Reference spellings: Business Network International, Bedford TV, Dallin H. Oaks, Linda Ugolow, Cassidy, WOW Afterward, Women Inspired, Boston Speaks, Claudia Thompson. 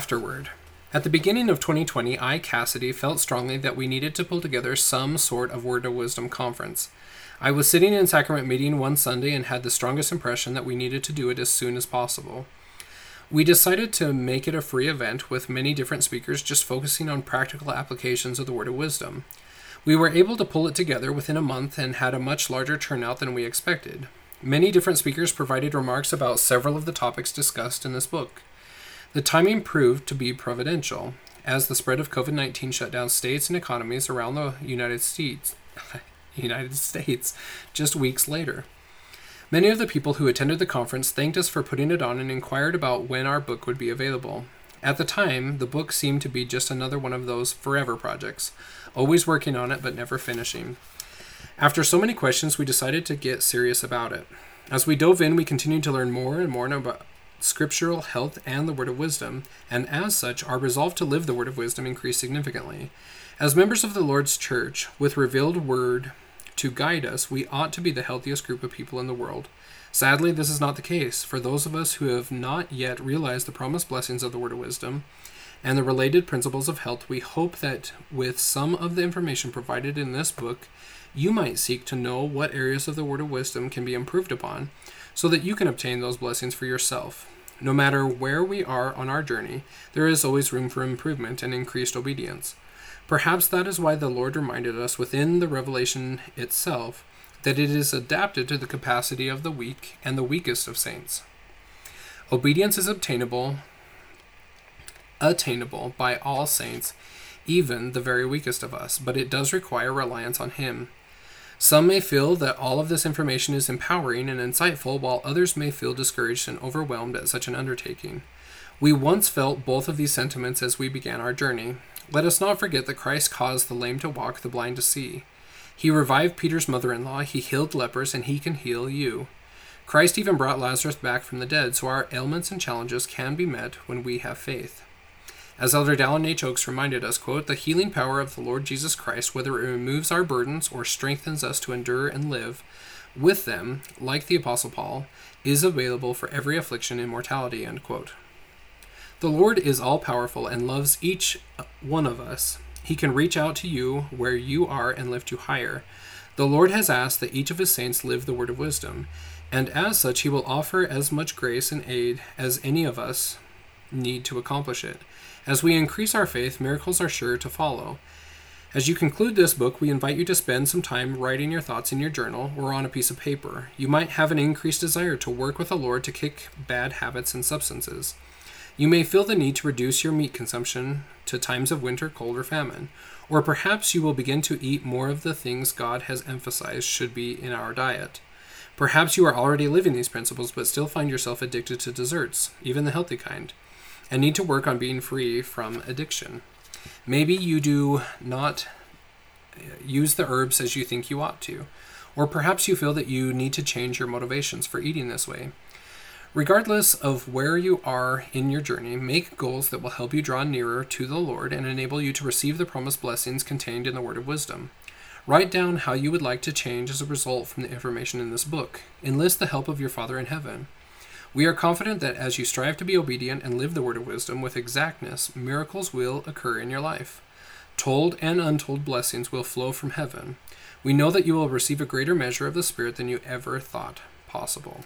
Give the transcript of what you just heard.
Afterward. At the beginning of 2020, I, Cassidy, felt strongly that we needed to pull together some sort of Word of Wisdom conference. I was sitting in Sacrament meeting one Sunday and had the strongest impression that we needed to do it as soon as possible. We decided to make it a free event with many different speakers just focusing on practical applications of the Word of Wisdom. We were able to pull it together within a month and had a much larger turnout than we expected. Many different speakers provided remarks about several of the topics discussed in this book. The timing proved to be providential, as the spread of COVID-19 shut down states and economies around the United States just weeks later. Many of the people who attended the conference thanked us for putting it on and inquired about when our book would be available. At the time, the book seemed to be just another one of those forever projects, always working on it but never finishing. After so many questions, we decided to get serious about it. As we dove in, we continued to learn more and more about scriptural health and the Word of Wisdom, and as such, our resolve to live the Word of Wisdom increased significantly. As members of the Lord's Church, with revealed Word to guide us, we ought to be the healthiest group of people in the world. Sadly, this is not the case for those of us who have not yet realized the promised blessings of the Word of Wisdom and the related principles of health. We hope that with some of the information provided in this book, you might seek to know what areas of the Word of Wisdom can be improved upon so that you can obtain those blessings for yourself. No matter where we are on our journey, there is always room for improvement and increased obedience. Perhaps that is why the Lord reminded us within the revelation itself that it is adapted to the capacity of the weak and the weakest of saints. Obedience is attainable by all saints, even the very weakest of us, but it does require reliance on Him. Some may feel that all of this information is empowering and insightful, while others may feel discouraged and overwhelmed at such an undertaking. We once felt both of these sentiments as we began our journey. Let us not forget that Christ caused the lame to walk, the blind to see. He revived Peter's mother-in-law, He healed lepers, and He can heal you. Christ even brought Lazarus back from the dead, so our ailments and challenges can be met when we have faith. As Elder Dallin H. Oaks reminded us, quote, "The healing power of the Lord Jesus Christ, whether it removes our burdens or strengthens us to endure and live with them, like the Apostle Paul, is available for every affliction and mortality," end quote. The Lord is all-powerful and loves each one of us. He can reach out to you where you are and lift you higher. The Lord has asked that each of His saints live the Word of Wisdom, and as such, He will offer as much grace and aid as any of us need to accomplish it. As we increase our faith, miracles are sure to follow. As you conclude this book, we invite you to spend some time writing your thoughts in your journal or on a piece of paper. You might have an increased desire to work with the Lord to kick bad habits and substances. You may feel the need to reduce your meat consumption to times of winter, cold, or famine. Or perhaps you will begin to eat more of the things God has emphasized should be in our diet. Perhaps you are already living these principles but still find yourself addicted to desserts, even the healthy kind, and need to work on being free from addiction. Maybe you do not use the herbs as you think you ought to, or perhaps you feel that you need to change your motivations for eating this way. Regardless of where you are in your journey, make goals that will help you draw nearer to the Lord and enable you to receive the promised blessings contained in the Word of Wisdom. Write down how you would like to change as a result from the information in this book. Enlist the help of your Father in Heaven. We are confident that as you strive to be obedient and live the Word of Wisdom with exactness, miracles will occur in your life. Told and untold blessings will flow from heaven. We know that you will receive a greater measure of the Spirit than you ever thought possible.